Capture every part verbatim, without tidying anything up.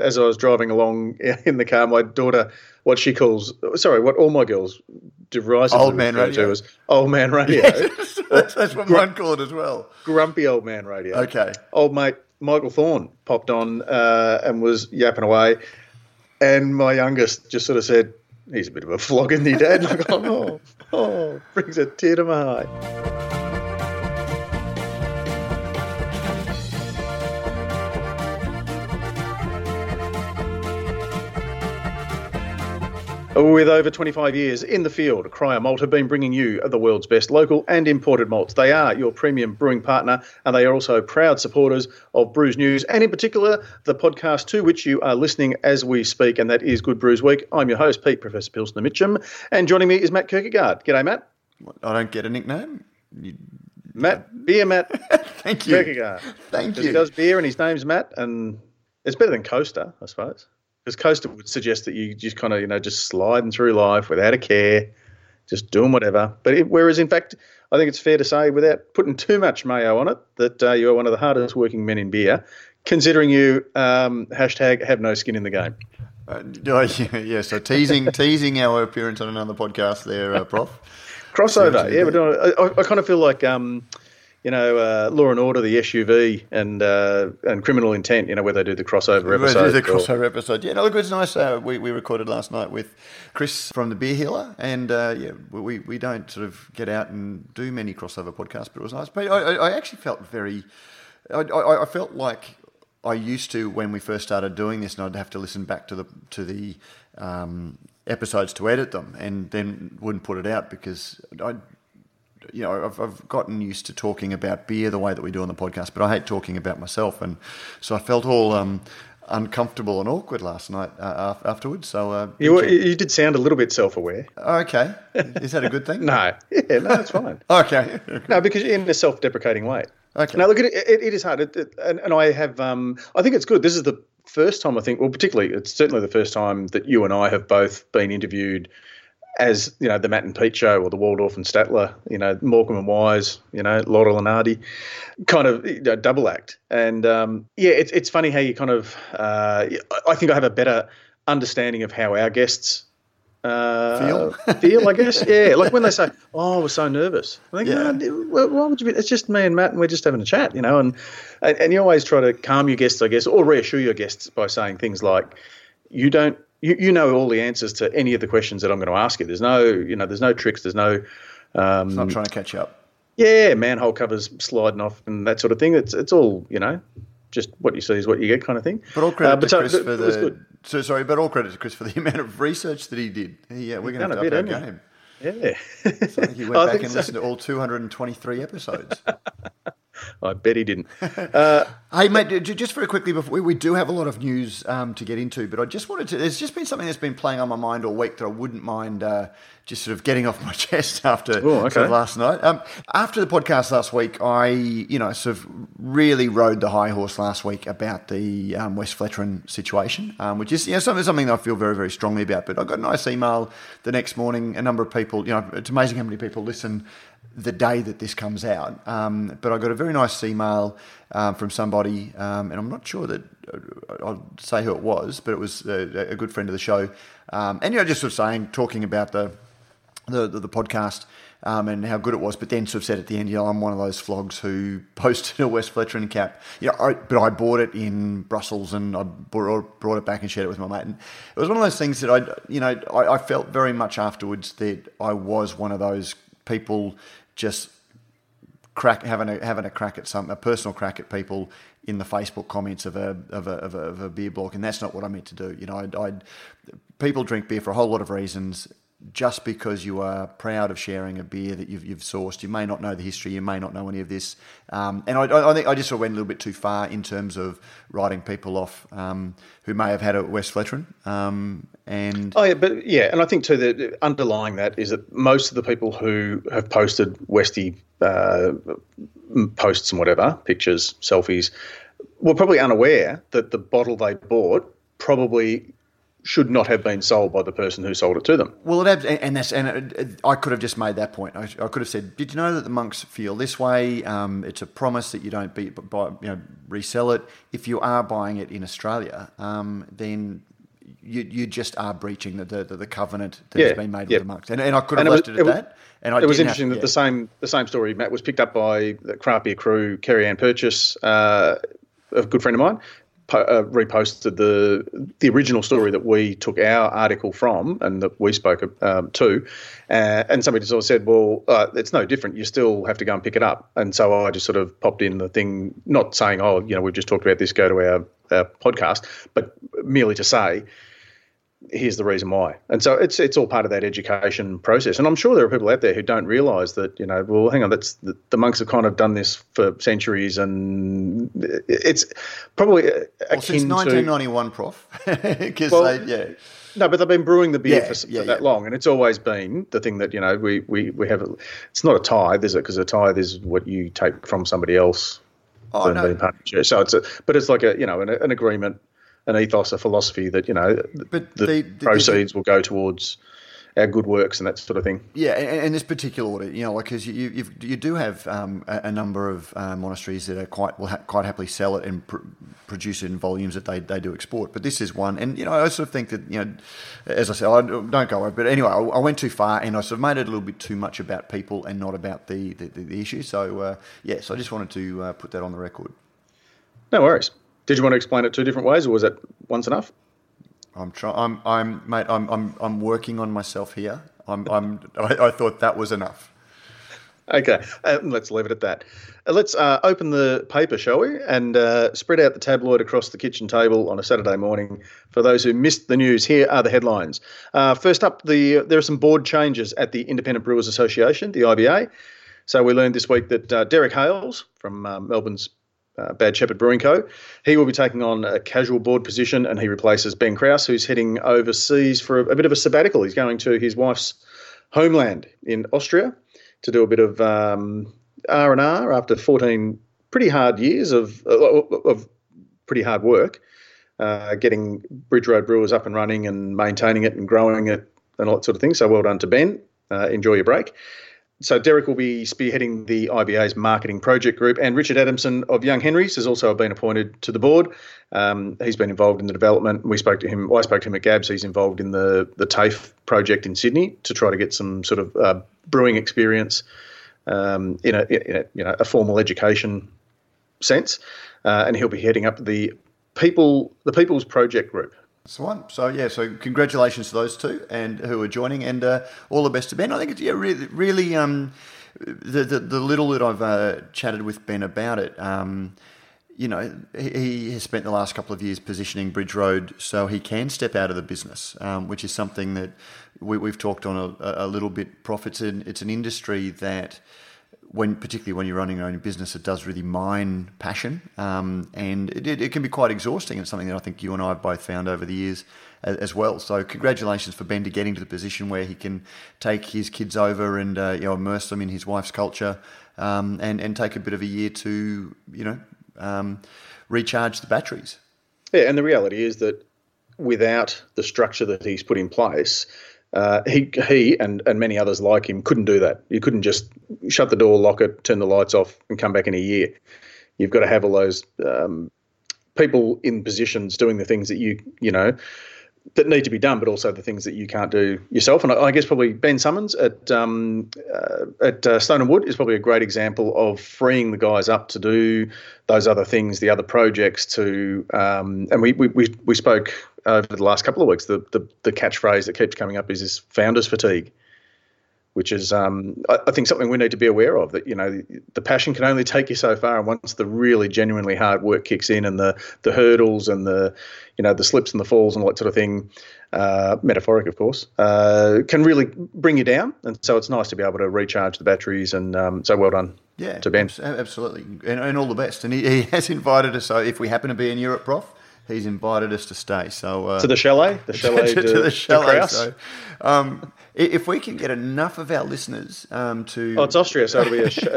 As I was driving along in the car, my daughter, what she calls, sorry, what all my girls derisively old man radio to as old man radio. Yes, that's, that's what Gr- mine called as well. Grumpy old man radio. Okay. Old mate Michael Thorne popped on uh, and was yapping away, and my youngest just sort of said, "He's a bit of a flog, isn't he, Dad?" And I go, oh, oh, brings a tear to my eye. With over twenty-five years in the field, Cryer Malt have been bringing you the world's best local and imported malts. They are your premium brewing partner, and they are also proud supporters of Brews News, and in particular, the podcast to which you are listening as we speak, and that is Good Brews Week. I'm your host, Pete, Professor Pilsner Mitchum, and joining me is Matt Kirkegaard. G'day, Matt. I don't get a nickname. You... Matt, beer Matt. Thank you. Kirkegaard. Thank you. He does beer, and his name's Matt, and it's better than Coaster, I suppose. Because Coaster would suggest that you just kind of, you know, just sliding through life without a care, just doing whatever. But it, whereas, in fact, I think it's fair to say, without putting too much mayo on it, that uh, you are one of the hardest working men in beer, considering you um, hashtag have no skin in the game. Uh, yeah, yeah, so teasing teasing our appearance on another podcast there, uh, Prof Crossover, yeah. We're doing, I, I kind of feel like... Um, You know, uh, Law and Order, the S U V, and uh, and Criminal Intent. You know, where they do the crossover episode. They do the crossover or... episode. Yeah, no, look, it was nice. Uh, we we recorded last night with Chris from the Beer Healer, and uh, yeah, we we don't sort of get out and do many crossover podcasts, but it was nice. But I, I actually felt very, I, I, I felt like I used to when we first started doing this, and I'd have to listen back to the to the. Um, episodes to edit them, and then wouldn't put it out because I. You know, I've, I've gotten used to talking about beer the way that we do on the podcast, but I hate talking about myself, and so I felt all um, uncomfortable and awkward last night uh, afterwards. So uh, you, you did sound a little bit self-aware. Okay, is that a good thing? no, yeah, no, it's fine. okay, no, because you're in a self-deprecating way. Okay, now look, it, it, it is hard, it, it, and, and I have. Um, I think it's good. This is the first time I think, well, particularly it's certainly the first time that you and I have both been interviewed. As, you know, the Matt and Pete show or the Waldorf and Statler, you know, Morecambe and Wise, you know, Laura Linardi, kind of, you know, double act. And, um, yeah, it's it's funny how you kind of uh, – I think I have a better understanding of how our guests uh, feel, feel, I guess. Yeah, like when they say, oh, we're so nervous. I think, yeah. oh, why would you be – it's just me and Matt and we're just having a chat, you know. And, and, and you always try to calm your guests, I guess, or reassure your guests by saying things like you don't – You you know all the answers to any of the questions that I'm going to ask you. There's no, you know, there's no tricks. There's no. Um, it's not trying to catch up. Yeah, manhole covers sliding off and that sort of thing. It's it's all, you know, just what you see is what you get kind of thing. But all credit uh, but to so, Chris but, for the. So sorry, but all credit to Chris for the amount of research that he did. Yeah, we're going to have to up our game. Yeah. So I think he went back and so. listened to all two hundred twenty-three episodes. I bet he didn't. Uh, hey, mate, just very quickly, before we, we do have a lot of news um, to get into, but I just wanted to – there's just been something that's been playing on my mind all week that I wouldn't mind uh, just sort of getting off my chest after Ooh, okay. sort of last night. Um, after the podcast last week, I, you know, sort of really rode the high horse last week about the um, West Vleteren situation, um, which is, you know, something, something that I feel very, very strongly about. But I got a nice email the next morning, a number of people – you know, it's amazing how many people listen – the day that this comes out. Um, but I got a very nice email um, from somebody, um, and I'm not sure that uh, I'll say who it was, but it was a, a good friend of the show. Um, and, you know, just sort of saying, talking about the the, the, the podcast um, and how good it was, but then sort of said at the end, you know, I'm one of those flogs who posted a West Vleteren cap. You know, I, but I bought it in Brussels and I brought, brought it back and shared it with my mate. And it was one of those things that I, you know, I, I felt very much afterwards that I was one of those people just crack having a having a crack at some a personal crack at people in the Facebook comments of a of a of a, of a beer blog, and that's not what I meant to do. You know, I'd, I'd people drink beer for a whole lot of reasons. Just because you are proud of sharing a beer that you've you've sourced, you may not know the history, you may not know any of this, um, and I, I think I just sort of went a little bit too far in terms of writing people off um, who may have had a West Vleteren. Um, and oh yeah, but yeah, and I think too that underlying that is that most of the people who have posted Westie uh, posts and whatever pictures, selfies, were probably unaware that the bottle they bought probably should not have been sold by the person who sold it to them. Well, it and that's and it, I could have just made that point. I, I could have said, "Did you know that the monks feel this way? Um, it's a promise that you don't be, buy, you know, resell it. If you are buying it in Australia, um, then you you just are breaching the the, the covenant that's yeah, been made yeah. with the monks." And, and I could have and left it, was, it at it was, that. And I it was interesting to, that yeah. the same the same story, Matt, was picked up by the craft beer crew, Kerry-Ann Purchase, uh, a good friend of mine. Uh, reposted the the original story that we took our article from and that we spoke um, to, uh, and somebody sort of said, well, uh, it's no different. You still have to go and pick it up. And so I just sort of popped in the thing, not saying, oh, you know, we've just talked about this, go to our, our podcast, but merely to say, here's the reason why. And so it's it's all part of that education process. And I'm sure there are people out there who don't realise that, you know, well, hang on, that's the, the monks have kind of done this for centuries, and it's probably well, akin since nineteen ninety-one, to, Prof. Because well, they, yeah, no, but they've been brewing the beer yeah, for, for yeah, that yeah. long, and it's always been the thing that, you know, we we we have. It's not a tithe, is it? Because a tithe is what you take from somebody else. Oh no. Being part of you. So it's a, but it's like a you know an, an agreement. An ethos, a philosophy that, you know, but the, the, the proceeds the, will go towards our good works and that sort of thing. Yeah, and, and this particular order, you know, like, because you you've, you do have um, a, a number of uh, monasteries that are quite will ha- quite happily sell it and pr- produce it in volumes that they, they do export. But this is one, and you know, I sort of think that, you know, as I said, I don't go over. But anyway, I, I went too far, and I sort of made it a little bit too much about people and not about the the, the, the issue. So uh, yeah, so I just wanted to uh, put that on the record. No worries. Did you want to explain it two different ways, or was that once enough? I'm trying. I'm, I'm, mate. I'm, I'm, I'm working on myself here. I'm, I'm. I, I thought that was enough. Okay, um, let's leave it at that. Uh, let's uh, open the paper, shall we, and uh, spread out the tabloid across the kitchen table on a Saturday morning. For those who missed the news, here are the headlines. Uh, first up, the there are some board changes at the Independent Brewers Association, the I B A. So we learned this week that uh, Derek Hales from uh, Melbourne's. Uh, Bad Shepherd Brewing Co. He will be taking on a casual board position, and he replaces Ben Krause, who's heading overseas for a, a bit of a sabbatical. He's going to his wife's homeland in Austria to do a bit of um, R and R after fourteen pretty hard years of of pretty hard work, uh, getting Bridge Road Brewers up and running and maintaining it and growing it and all that sort of thing. So well done to Ben. Uh, enjoy your break. So Derek will be spearheading the I B A's marketing project group, and Richard Adamson of Young Henrys has also been appointed to the board. Um, he's been involved in the development. We spoke to him. I spoke to him at Gabs. He's involved in the the TAFE project in Sydney to try to get some sort of uh, brewing experience um, in, a, in a you know a formal education sense, uh, and he'll be heading up the people the People's Project Group. So on. So yeah, so congratulations to those two and who are joining, and uh, all the best to Ben. I think it's yeah, really, really um, the, the the little that I've uh, chatted with Ben about it. Um, you know, he, he has spent the last couple of years positioning Bridge Road so he can step out of the business, um, which is something that we, we've talked on a, a little bit. Profits in it's an industry that. When particularly when you're running your own business, it does really mine passion, um, and it, it can be quite exhausting. It's something that I think you and I have both found over the years as, as well. So congratulations for Ben to getting to the position where he can take his kids over and uh, you know immerse them in his wife's culture, um, and and take a bit of a year to you know um, recharge the batteries. Yeah, and the reality is that without the structure that he's put in place. Uh, he he and, and many others like him couldn't do that. You couldn't just shut the door, lock it, turn the lights off and come back in a year. You've got to have all those um, people in positions doing the things that you, you know, that need to be done, but also the things that you can't do yourself. And I, I guess probably Ben Summons at um, uh, at uh, Stone and Wood is probably a great example of freeing the guys up to do those other things, the other projects to um, – and we, we, we, we spoke – over the last couple of weeks, the, the the catchphrase that keeps coming up is this founder's fatigue, which is, um, I, I think, something we need to be aware of, that, you know, the, the passion can only take you so far, and once the really genuinely hard work kicks in and the the hurdles and the, you know, the slips and the falls and all that sort of thing, uh, metaphoric, of course, uh, can really bring you down. And so it's nice to be able to recharge the batteries, and um, so well done. Yeah, to Ben. Absolutely. And, and all the best. And he, he has invited us, so if we happen to be in Europe, Prof, he's invited us to stay. So uh, to the chalet, the chalet, to, to, to the chalet. To so, um, if we can get enough of our listeners um, to, oh, it's Austria, so it'll be a, sh- uh,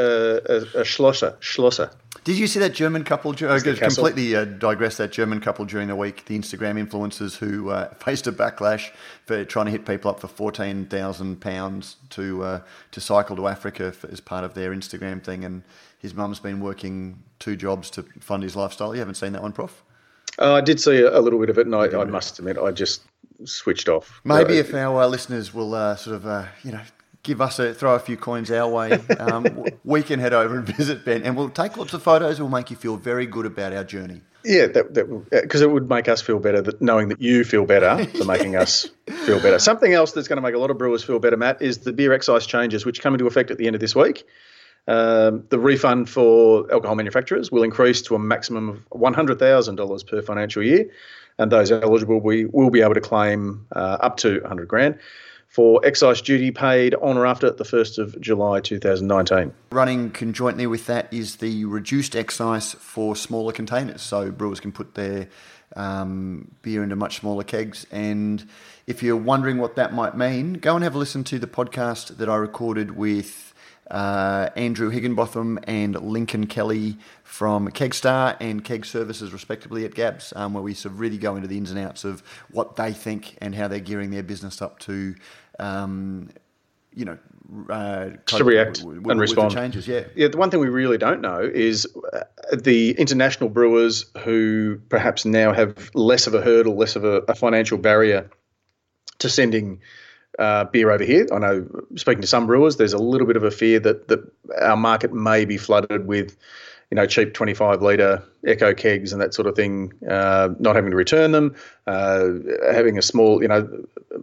a, a schlosser, schlosser. Did you see that German couple? Uh, completely uh, digress. That German couple during the week, the Instagram influencers who uh, faced a backlash for trying to hit people up for fourteen thousand pounds to uh, to cycle to Africa for, as part of their Instagram thing, and his mum's been working two jobs to fund his lifestyle. You haven't seen that one, Prof? Uh, I did see a little bit of it, and I, I must admit, I just switched off. Maybe uh, if our uh, listeners will uh, sort of, uh, you know, give us a throw a few coins our way, um, we can head over and visit Ben, and we'll take lots of photos. We'll make you feel very good about our journey. Yeah, that that because it would make us feel better, that knowing that you feel better for making us feel better. Something else that's going to make a lot of brewers feel better, Matt, is the beer excise changes which come into effect at the end of this week. Um, the refund for alcohol manufacturers will increase to a maximum of one hundred thousand dollars per financial year, and those eligible we will be able to claim uh, up to one hundred grand for excise duty paid on or after the first of July twenty nineteen. Running conjointly with that is the reduced excise for smaller containers, so brewers can put their um, beer into much smaller kegs. And if you're wondering what that might mean, go and have a listen to the podcast that I recorded with Uh, Andrew Higginbotham and Lincoln Kelly from Kegstar and Keg Services, respectively, at Gabs, um, where we sort of really go into the ins and outs of what they think and how they're gearing their business up to, um, you know, uh, to react with, with, and respond with the changes. Yeah, yeah. The one thing we really don't know is uh, the international brewers who perhaps now have less of a hurdle, less of a, a financial barrier to sending Uh, beer over here. I know, speaking to some brewers, there's a little bit of a fear that, that our market may be flooded with, you know, cheap twenty-five litre echo kegs and that sort of thing, uh, not having to return them, uh, having a small, you know,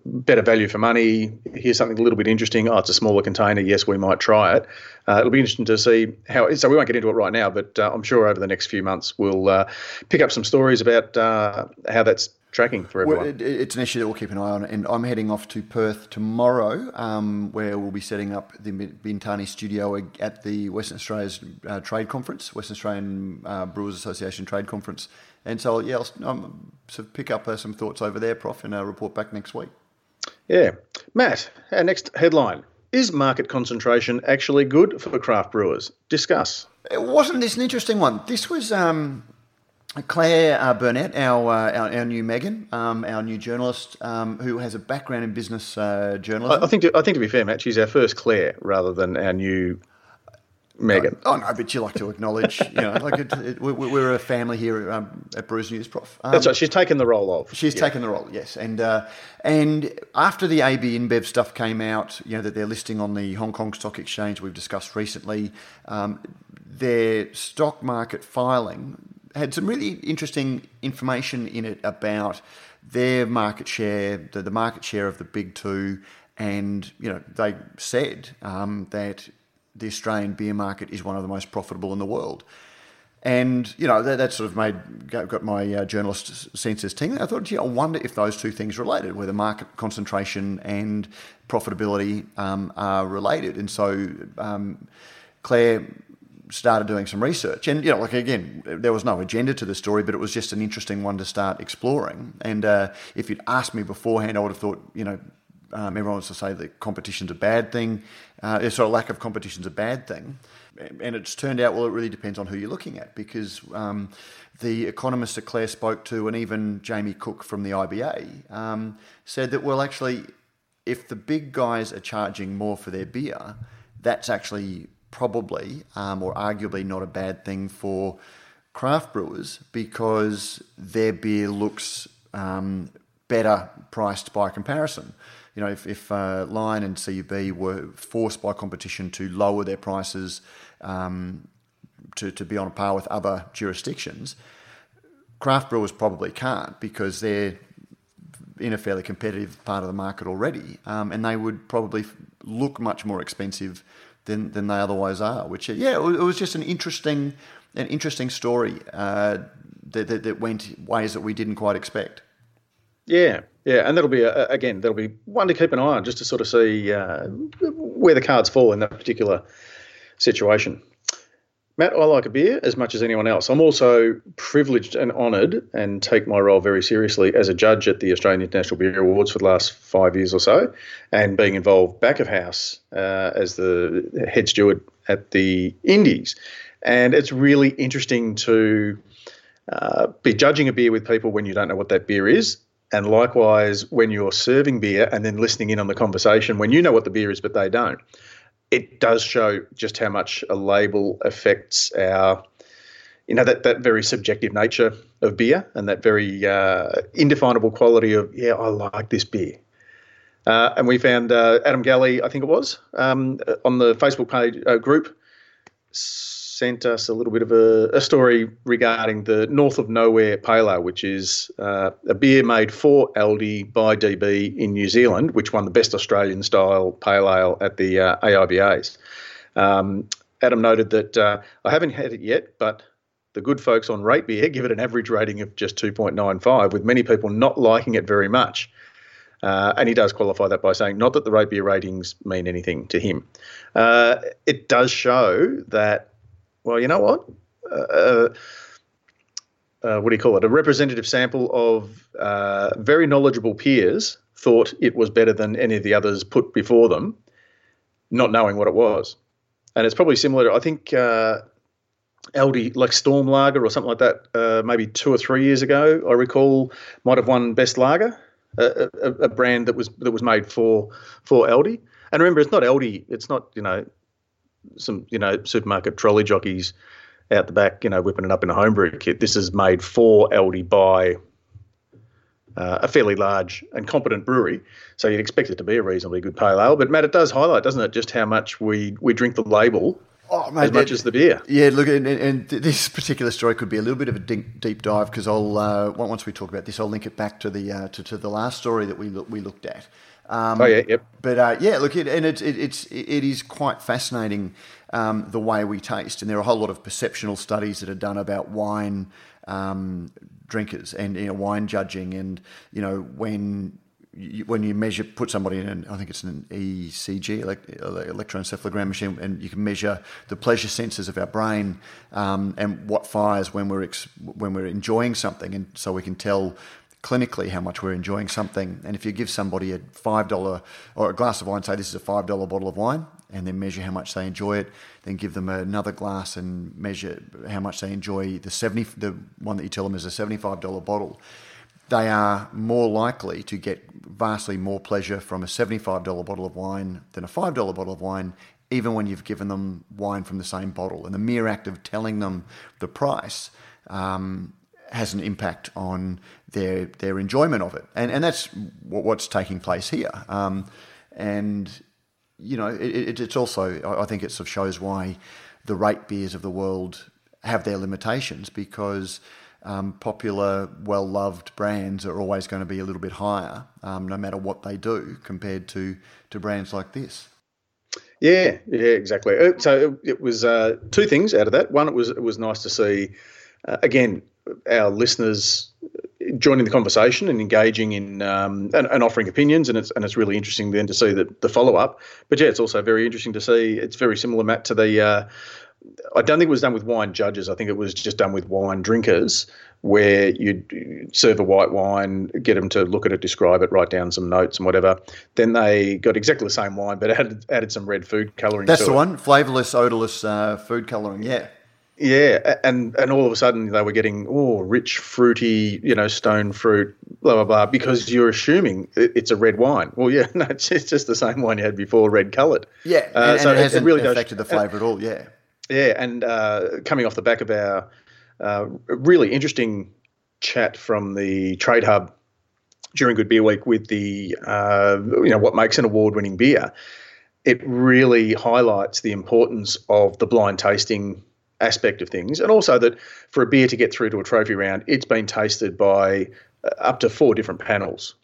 better value for money. Here's something a little bit interesting. Oh, it's a smaller container. Yes, we might try it. Uh, it'll be interesting to see how – so we won't get into it right now, but uh, I'm sure over the next few months we'll uh, pick up some stories about uh, how that's tracking for everyone. Well, it, it's an issue that we'll keep an eye on, and I'm heading off to Perth tomorrow, um, where we'll be setting up the Bintani studio at the Western Australia's uh, Trade Conference, Western Australian uh, Brewers Association Trade Conference, and so yeah, I'll um, so pick up uh, some thoughts over there, Prof, and uh, report back next week. Yeah, Matt. Our next headline is: market concentration actually good for craft brewers? Discuss. It wasn't this an interesting one? This was. Um, Claire uh, Burnett, our, uh, our our new Megan, um, our new journalist, um, who has a background in business uh, journalism. I, I think to, I think to be fair, Matt, she's our first Claire rather than our new Megan. Oh, oh no, but you like to acknowledge, you know, like it, it, we, we're a family here um, at Brewers News, Prof. Um, That's right. She's taken the role of. She's yeah. taken the role, yes. And uh, and after the A B InBev stuff came out, you know, that they're listing on the Hong Kong Stock Exchange, we've discussed recently, um, their stock market filing had some really interesting information in it about their market share, the, the market share of the big two, and you know they said um, that the Australian beer market is one of the most profitable in the world, and you know that, that sort of made got my uh, journalist senses tingling. I thought, yeah, I wonder if those two things related, whether market concentration and profitability um, are related, and so um, Claire started doing some research, and you know, like again, there was no agenda to the story, but it was just an interesting one to start exploring. And uh, if you'd asked me beforehand, I would have thought, you know, um, everyone wants to say that competition's a bad thing, uh, sort of lack of competition's a bad thing, and it's turned out well, it really depends on who you're looking at, because um, the economists that Claire spoke to, and even Jamie Cook from the I B A, um, said that well, actually, if the big guys are charging more for their beer, that's actually probably um, or arguably not a bad thing for craft brewers, because their beer looks um, better priced by comparison. You know, if, if uh, Lion and C U B were forced by competition to lower their prices um, to, to be on a par with other jurisdictions, craft brewers probably can't, because they're in a fairly competitive part of the market already, um, and they would probably look much more expensive Than, than they otherwise are, which yeah, it was just an interesting, an interesting story uh, that, that that went ways that we didn't quite expect. Yeah, yeah, and that'll be a, again, that'll be one to keep an eye on, just to sort of see uh, where the cards fall in that particular situation. Matt, I like a beer as much as anyone else. I'm also privileged and honoured and take my role very seriously as a judge at the Australian International Beer Awards for the last five years or so, and being involved back of house uh, as the head steward at the Indies. And it's really interesting to uh, be judging a beer with people when you don't know what that beer is, and likewise when you're serving beer and then listening in on the conversation when you know what the beer is but they don't. It does show just how much a label affects our, you know, that, that very subjective nature of beer and that very uh, indefinable quality of, yeah, I like this beer. Uh, and we found uh, Adam Galley, I think it was, um, on the Facebook page uh, group, sent us a little bit of a, a story regarding the North of Nowhere Pale Ale, which is uh, a beer made for Aldi by D B in New Zealand, which won the best Australian-style pale ale at the uh, A I B As. Um, Adam noted that uh, I haven't had it yet, but the good folks on Rate Beer give it an average rating of just two point nine five, with many people not liking it very much. Uh, and he does qualify that by saying not that the Rate Beer ratings mean anything to him. Uh, it does show that, well, you know what, uh, uh, what do you call it, a representative sample of uh, very knowledgeable peers thought it was better than any of the others put before them, not knowing what it was. And it's probably similar to, I think, uh, Aldi, like Storm Lager or something like that, uh, maybe two or three years ago, I recall, might have won Best Lager. A, a, a brand that was that was made for for Aldi. And remember, it's not Aldi. It's not, you know, some, you know, supermarket trolley jockeys out the back, you know, whipping it up in a homebrew kit. This is made for Aldi by uh, a fairly large and competent brewery. So you'd expect it to be a reasonably good pale ale. But Matt, it does highlight, doesn't it, just how much we we drink the label. Oh, mate, as much it, as the beer. Yeah, look, and, and this particular story could be a little bit of a deep, deep dive, because I'll uh, once we talk about this, I'll link it back to the uh, to, to the last story that we we looked at. Um, oh yeah, yep. But uh, yeah, look, it, and it, it, it's it is quite fascinating um, the way we taste, and there are a whole lot of perceptual studies that are done about wine um, drinkers and, you know, wine judging, and, you know, when. When you measure, put somebody in, an, I think it's an E C G, electroencephalogram machine, and you can measure the pleasure sensors of our brain um, and what fires when we're ex- when we're enjoying something, and so we can tell clinically how much we're enjoying something. And if you give somebody a five dollars or a glass of wine, say this is a five dollars bottle of wine, and then measure how much they enjoy it, then give them another glass and measure how much they enjoy the seventy, the one that you tell them is a seventy-five dollars bottle. They are more likely to get vastly more pleasure from a seventy-five dollars bottle of wine than a five dollars bottle of wine, even when you've given them wine from the same bottle. And the mere act of telling them the price um, has an impact on their their enjoyment of it. And and that's what's taking place here. Um, and, you know, it, it's also, I think it sort of shows why the rate beers of the world have their limitations, because Um, popular, well-loved brands are always going to be a little bit higher, um, no matter what they do, compared to to brands like this. Yeah, yeah, exactly. So it, it was uh, two things out of that. One, it was it was nice to see uh, again our listeners joining the conversation and engaging in um, and, and offering opinions, and it's and it's really interesting then to see the the follow-up. But yeah, it's also very interesting to see. It's very similar, Matt, to the. Uh, I don't think it was done with wine judges. I think it was just done with wine drinkers, where you'd serve a white wine, get them to look at it, describe it, write down some notes and whatever. Then they got exactly the same wine, but added, added some red food colouring to it. That's the one, flavourless, odourless uh, food colouring, yeah. Yeah, and, and all of a sudden they were getting, oh, rich, fruity, you know, stone fruit, blah, blah, blah, because you're assuming it's a red wine. Well, yeah, no, it's just the same wine you had before, red coloured. Yeah, and, uh, so and it hasn't it really affected does, the flavour at all, yeah. Yeah, and uh, coming off the back of our uh, really interesting chat from the Trade Hub during Good Beer Week with the, uh, you know, what makes an award-winning beer, it really highlights the importance of the blind tasting aspect of things, and also that for a beer to get through to a trophy round, it's been tasted by up to four different panels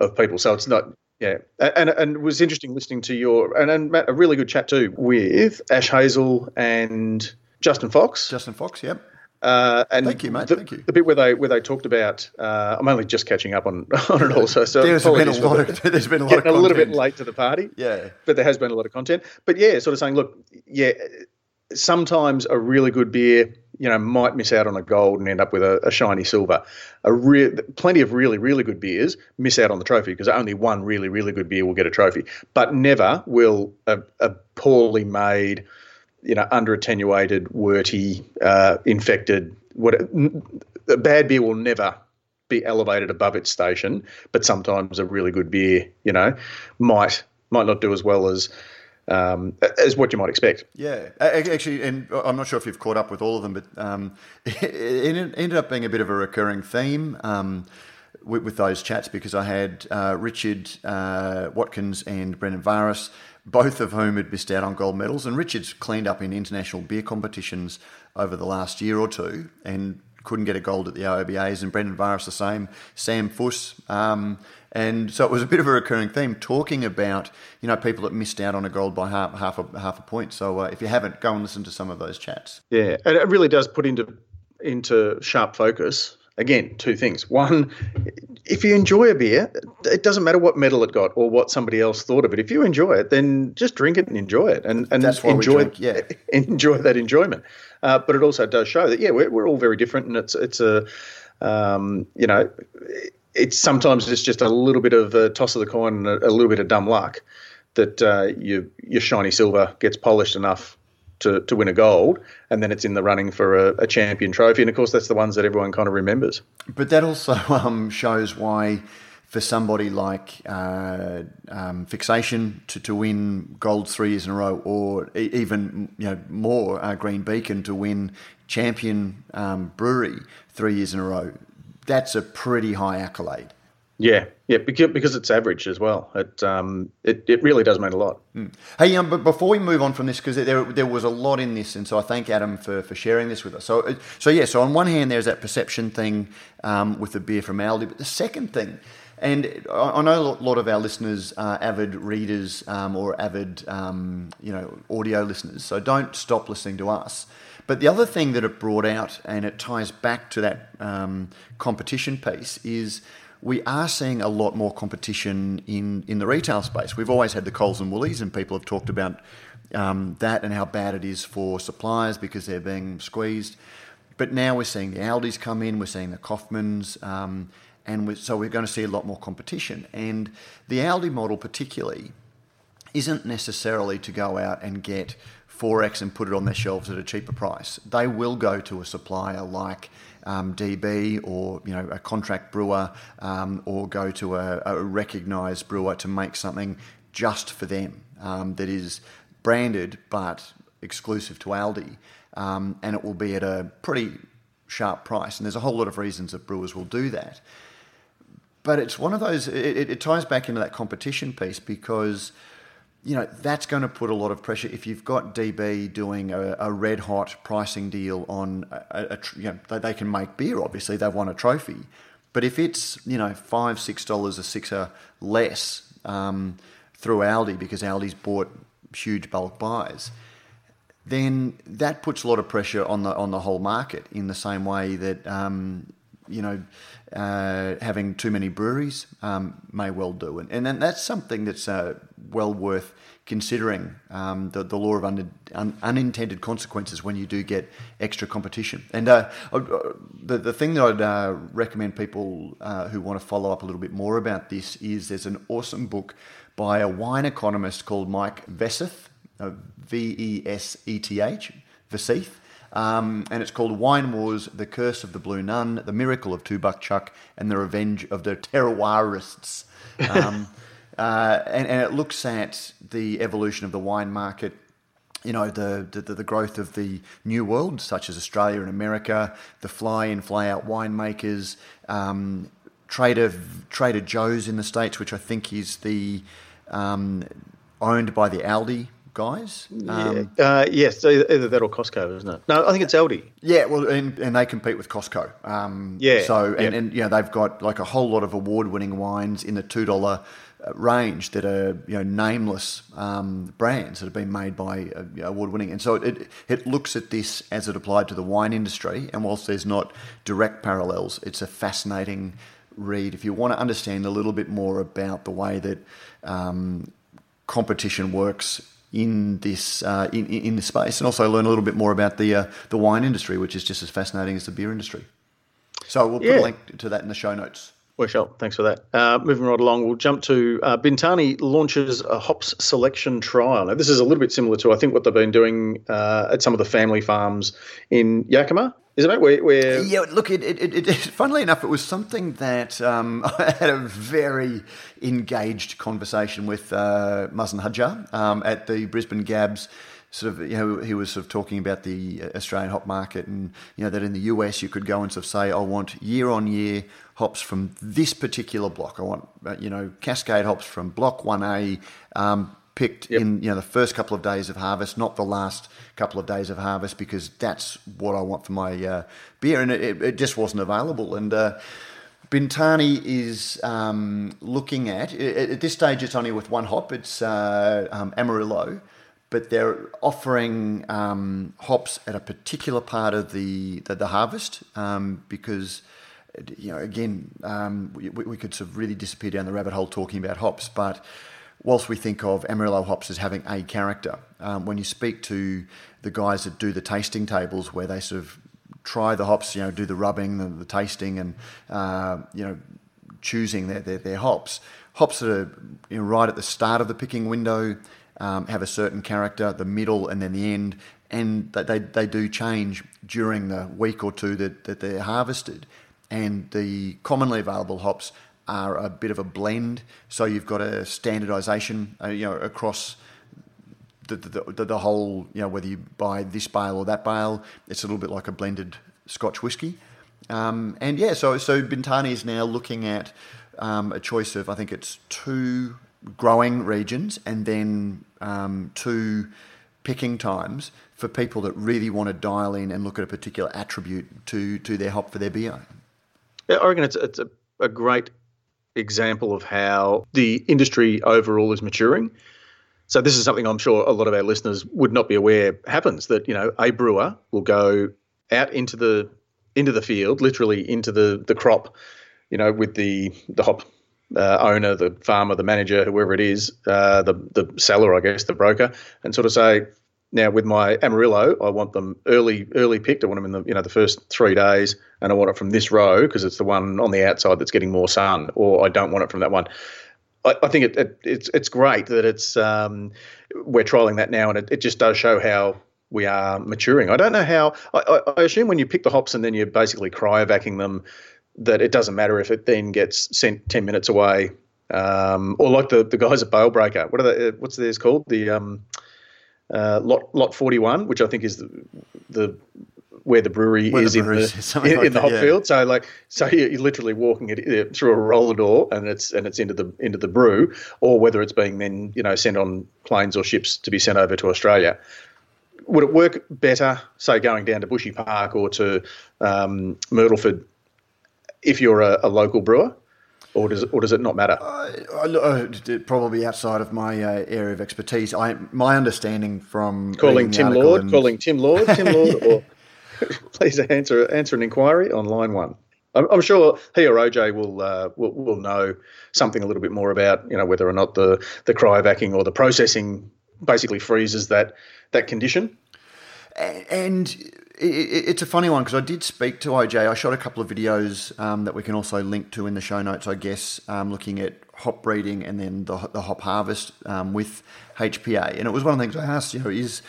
of people. So it's not... Yeah, and and it was interesting listening to your and, – and, Matt, a really good chat too with Ash Hazel and Justin Fox. Justin Fox, yep. Uh, and Thank you, mate. The, Thank you. The bit where they where they talked about uh, – I'm only just catching up on, on it also. So there's, been a lot of, there's been a lot of content. A little bit late to the party. Yeah. But there has been a lot of content. But, yeah, sort of saying, look, yeah, sometimes a really good beer, you know, might miss out on a gold and end up with a, a shiny silver. A re- Plenty of really, really good beers miss out on the trophy because only one really, really good beer will get a trophy. But never will a, a poorly made, you know, under-attenuated, worty, uh, infected – what a bad beer will never be elevated above its station, but sometimes a really good beer, you know, might might not do as well as um, as what you might expect. Yeah, actually, and I'm not sure if you've caught up with all of them, but um, it ended up being a bit of a recurring theme um, with, with those chats because I had uh, Richard uh, Watkins and Brendan Varis, both of whom had missed out on gold medals, and Richard's cleaned up in international beer competitions over the last year or two and couldn't get a gold at the O O B As, and Brendan Varis the same, Sam Fuss. Um, and so it was a bit of a recurring theme talking about, you know, people that missed out on a gold by half, half, a, half a point. So uh, if you haven't, go and listen to some of those chats. Yeah, and it really does put into into sharp focus, again, two things. One, if you enjoy a beer, it doesn't matter what medal it got or what somebody else thought of it. If you enjoy it, then just drink it and enjoy it, and and That's why enjoy we drink, yeah. enjoy that enjoyment. Uh, but it also does show that yeah, we're we're all very different, and it's it's a um, you know, it's sometimes it's just a little bit of a toss of the coin and a, a little bit of dumb luck that uh, your your shiny silver gets polished enough to, to win a gold, and then it's in the running for a, a champion trophy. And, of course, that's the ones that everyone kind of remembers. But that also um, shows why for somebody like uh, um, Fixation to, to win gold three years in a row, or even you know more uh, Green Beacon to win champion um, brewery three years in a row, that's a pretty high accolade. Yeah, yeah, because it's average as well. It um, it, it really does mean a lot. Mm. Hey, um, but before we move on from this, because there there was a lot in this, and so I thank Adam for, for sharing this with us. So so yeah, so on one hand, there's that perception thing um, with the beer from Aldi, but the second thing, and I know a lot of our listeners are avid readers um, or avid um, you know audio listeners, so don't stop listening to us. But the other thing that it brought out, and it ties back to that um, competition piece, is we are seeing a lot more competition in, in the retail space. We've always had the Coles and Woolies, and people have talked about um, that and how bad it is for suppliers because they're being squeezed. But now we're seeing the Aldis come in, we're seeing the Kaufmans, um, and we're, so we're going to see a lot more competition. And the Aldi model particularly isn't necessarily to go out and get four X and put it on their shelves at a cheaper price. They will go to a supplier like Um, D B or you know a contract brewer um, or go to a, a recognised brewer to make something just for them um, that is branded but exclusive to Aldi um, and it will be at a pretty sharp price, and there's a whole lot of reasons that brewers will do that. But it's one of those, it, it ties back into that competition piece because you know, that's going to put a lot of pressure. If you've got D B doing a, a red-hot pricing deal on, a, a, you know, they, they can make beer, obviously. They've won a trophy. But if it's, you know, five dollars, six dollars a sixer less um, through Aldi because Aldi's bought huge bulk buys, then that puts a lot of pressure on the on the whole market in the same way that, um, you know, Uh, having too many breweries um, may well do. And, and then that's something that's uh, well worth considering, um, the, the law of un, un, unintended consequences when you do get extra competition. And uh, I, the, the thing that I'd uh, recommend people uh, who want to follow up a little bit more about this is there's an awesome book by a wine economist called Mike Veseth, uh, V E S E T H, Veseth. Um, and it's called Wine Wars, The Curse of the Blue Nun, The Miracle of Two-Buck Chuck, and The Revenge of the Terroirists. Um, uh, and, and it looks at the evolution of the wine market, you know, the, the, the growth of the new world, such as Australia and America, the fly-in, fly-out winemakers, um, Trader, Trader Joe's in the States, which I think is the um, owned by the Aldi guys. Um, yeah. uh, yes, either that or Costco, isn't it? No, I think it's Aldi. Yeah, well, and, and they compete with Costco. Um, yeah. So, and, yeah. and, you know, they've got like a whole lot of award-winning wines in the two dollars range that are, you know, nameless um, brands that have been made by uh, award-winning. And so it it looks at this as it applied to the wine industry. And whilst there's not direct parallels, it's a fascinating read if you want to understand a little bit more about the way that um, competition works in this uh, in, in this space, and also learn a little bit more about the uh, the wine industry, which is just as fascinating as the beer industry. So we'll put yeah. a link to that in the show notes. We shall. Thanks for that. Uh, moving right along, we'll jump to uh, Bintani launches a hops selection trial. Now, this is a little bit similar to, I think, what they've been doing uh, at some of the family farms in Yakima, isn't it? Where, where... Yeah, look, it, it, it, it, funnily enough, it was something that um, I had a very engaged conversation with uh, Mazen Hajjar um, at the Brisbane Gabs. Sort of, you know, he was sort of talking about the Australian hop market, and you know that in the U S you could go and sort of say, I want year on year hops from this particular block. I want, you know, Cascade hops from block one A, um, picked yep. in, you know, the first couple of days of harvest, not the last couple of days of harvest, because that's what I want for my uh, beer, and it, it just wasn't available. And uh, Bintani is um, looking at at this stage. It's only with one hop. It's uh, um, Amarillo. But they're offering um, hops at a particular part of the the, the harvest um, because, you know, again, um, we, we could sort of really disappear down the rabbit hole talking about hops. But whilst we think of Amarillo hops as having a character, um, when you speak to the guys that do the tasting tables where they sort of try the hops, you know, do the rubbing, the, the tasting and, uh, you know, choosing their, their, their hops, hops that are, you know, right at the start of the picking window, Um, have a certain character, the middle and then the end, and they, they, they do change during the week or two that, that they're harvested. And the commonly available hops are a bit of a blend, so you've got a standardisation, uh, you know, across the, the, the, the whole, you know, whether you buy this bale or that bale, it's a little bit like a blended Scotch whisky. Um, and yeah, so, so Bintani is now looking at um, a choice of, I think it's two growing regions and then um, two picking times for people that really want to dial in and look at a particular attribute to to their hop for their beer. Yeah, I reckon it's it's a, a great example of how the industry overall is maturing. So this is something I'm sure a lot of our listeners would not be aware happens, that, you know, a brewer will go out into the into the field, literally into the the crop, you know, with the the hop Uh, owner, the farmer, the manager, whoever it is, uh, the the seller, I guess, the broker, and sort of say, now with my Amarillo, I want them early, early picked. I want them in the, you know, the first three days, and I want it from this row because it's the one on the outside that's getting more sun, or I don't want it from that one. I, I think it, it, it's it's great that it's um, we're trialling that now, and it, it just does show how we are maturing. I don't know how. I, I assume when you pick the hops and then you're basically cryovacking them, that it doesn't matter if it then gets sent ten minutes away, um, or like the, the guys at Bale Breaker. What are they? What's theirs called? The um, uh, lot lot forty one, which I think is the the where the brewery where is the in the in, like in the hop yeah. field. So like so you're literally walking it through a roller door, and it's and it's into the into the brew, or whether it's being then, you know, sent on planes or ships to be sent over to Australia. Would it work better, say, going down to Bushy Park or to um, Myrtleford, if you're a, a local brewer, or does or does it not matter? Uh, probably outside of my uh, area of expertise. I my understanding from calling Tim Lord, and... calling Tim Lord, Tim Lord, yeah. or please answer answer an inquiry on line one. I'm, I'm sure he or O J will, uh, will will know something a little bit more about, you know, whether or not the the cryovacking or the processing basically freezes that that condition. And. and It's a funny one because I did speak to O J. I shot a couple of videos um, that we can also link to in the show notes, I guess, um, looking at hop breeding and then the, the hop harvest um, with H P A. And it was one of the things I asked, you know, is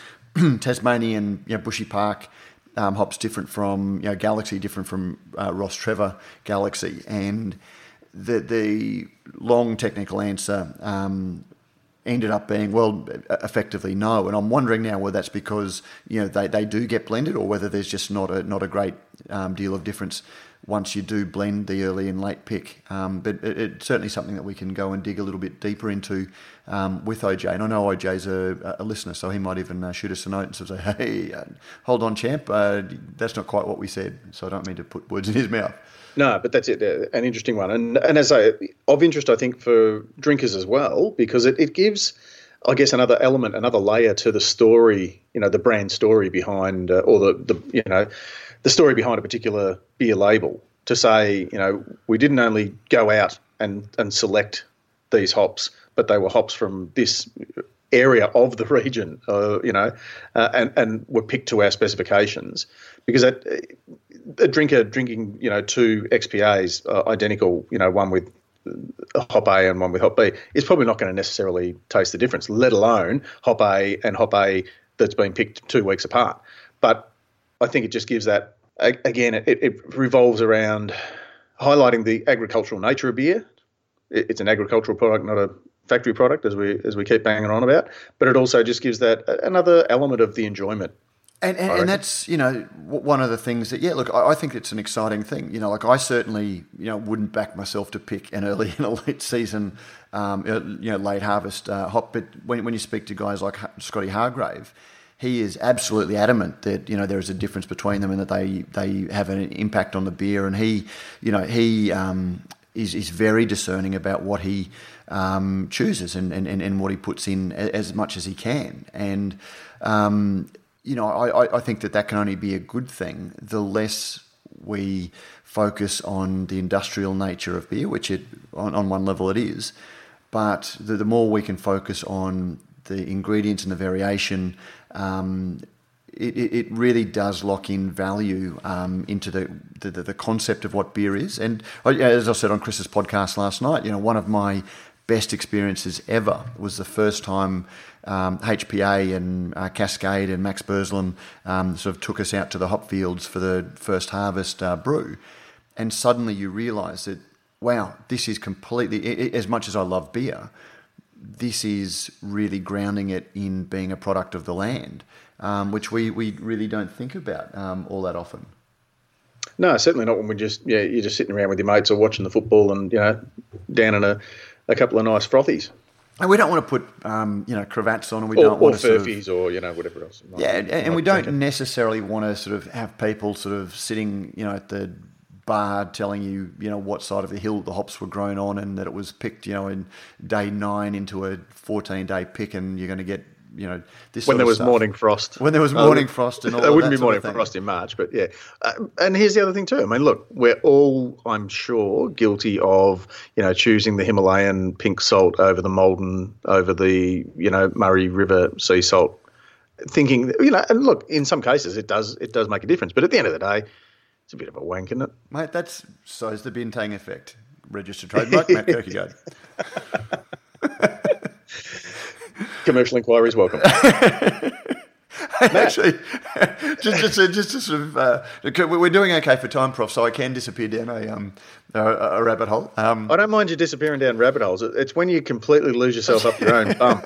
Tasmanian, you know, Bushy Park um, hops different from, you know, Galaxy, different from uh, Ross Trevor Galaxy? And the, the long technical answer um ended up being, well, effectively no. And I'm wondering now whether that's because, you know, they, they do get blended, or whether there's just not a not a great um, deal of difference once you do blend the early and late pick. Um, but it, it's certainly something that we can go and dig a little bit deeper into um, with O J. And I know O J's a, a listener, so he might even uh, shoot us a note and sort of say, hey, uh, hold on, champ, uh, that's not quite what we said, so I don't mean to put words in his mouth. No, but that's it, uh, an interesting one. And and as I of interest, I think, for drinkers as well, because it, it gives, I guess, another element, another layer to the story, you know, the brand story behind uh, or the, the, you know, the story behind a particular beer label, to say, you know, we didn't only go out and, and select these hops, but they were hops from this area of the region, uh, you know, uh, and and were picked to our specifications, because a, a drinker drinking, you know, two X P As uh, identical, you know, one with hop A and one with hop B, is probably not going to necessarily taste the difference, let alone hop A and hop A that's been picked two weeks apart. But I think it just gives that, again, it, it revolves around highlighting the agricultural nature of beer. It's an agricultural product, not a factory product, as we as we keep banging on about. But it also just gives that another element of the enjoyment. And and, and that's, you know, one of the things that, yeah, look, I, I think it's an exciting thing. You know, like I certainly, you know, wouldn't back myself to pick an early and a late season, um, you know, late harvest uh, hop. But when, when you speak to guys like Scotty Hargrave, he is absolutely adamant that, you know, there is a difference between them and that they, they have an impact on the beer. And he, you know, he um, is, is very discerning about what he um, chooses and, and, and what he puts in as much as he can. And, um you know, I, I think that that can only be a good thing. The less we focus on the industrial nature of beer, which it on, on one level it is, but the, the more we can focus on the ingredients and the variation, um, it, it really does lock in value um, into the, the the concept of what beer is. And as I said on Chris's podcast last night, you know, one of my best experiences ever was the first time Um, H P A and uh, Cascade and Max Burslem um, sort of took us out to the hop fields for the first harvest uh, brew, and suddenly you realise that, wow, this is completely, it, it, as much as I love beer, this is really grounding it in being a product of the land, um, which we, we really don't think about um, all that often. No, certainly not when we're just yeah you're just sitting around with your mates or watching the football and, you know, down in a, a couple of nice frothies. And we don't want to put, um, you know, cravats on, and we or, don't want or to furfies sort of, or, you know, whatever else. Might, yeah, and, and we don't necessarily want to sort of have people sort of sitting, you know, at the bar telling you, you know, what side of the hill the hops were grown on, and that it was picked, you know, in day nine into a fourteen-day pick, and you're going to get, you know, this when sort there of was stuff. morning frost. When there was morning um, frost, and all there wouldn't that be morning frost in March, but yeah. Uh, and here's the other thing too. I mean, look, we're all, I'm sure, guilty of, you know, choosing the Himalayan pink salt over the Malden, over the, you know, Murray River sea salt, thinking, you know, and look, in some cases it does it does make a difference, but at the end of the day, it's a bit of a wank, isn't it, mate? That's so's the Bintang effect, registered trademark, Matt Kirkegaard. Commercial inquiries welcome. Actually, just just to, just to sort of, uh, we're doing okay for time, Prof. So I can disappear down a um a, a rabbit hole. Um, I don't mind you disappearing down rabbit holes. It's when you completely lose yourself up your own bum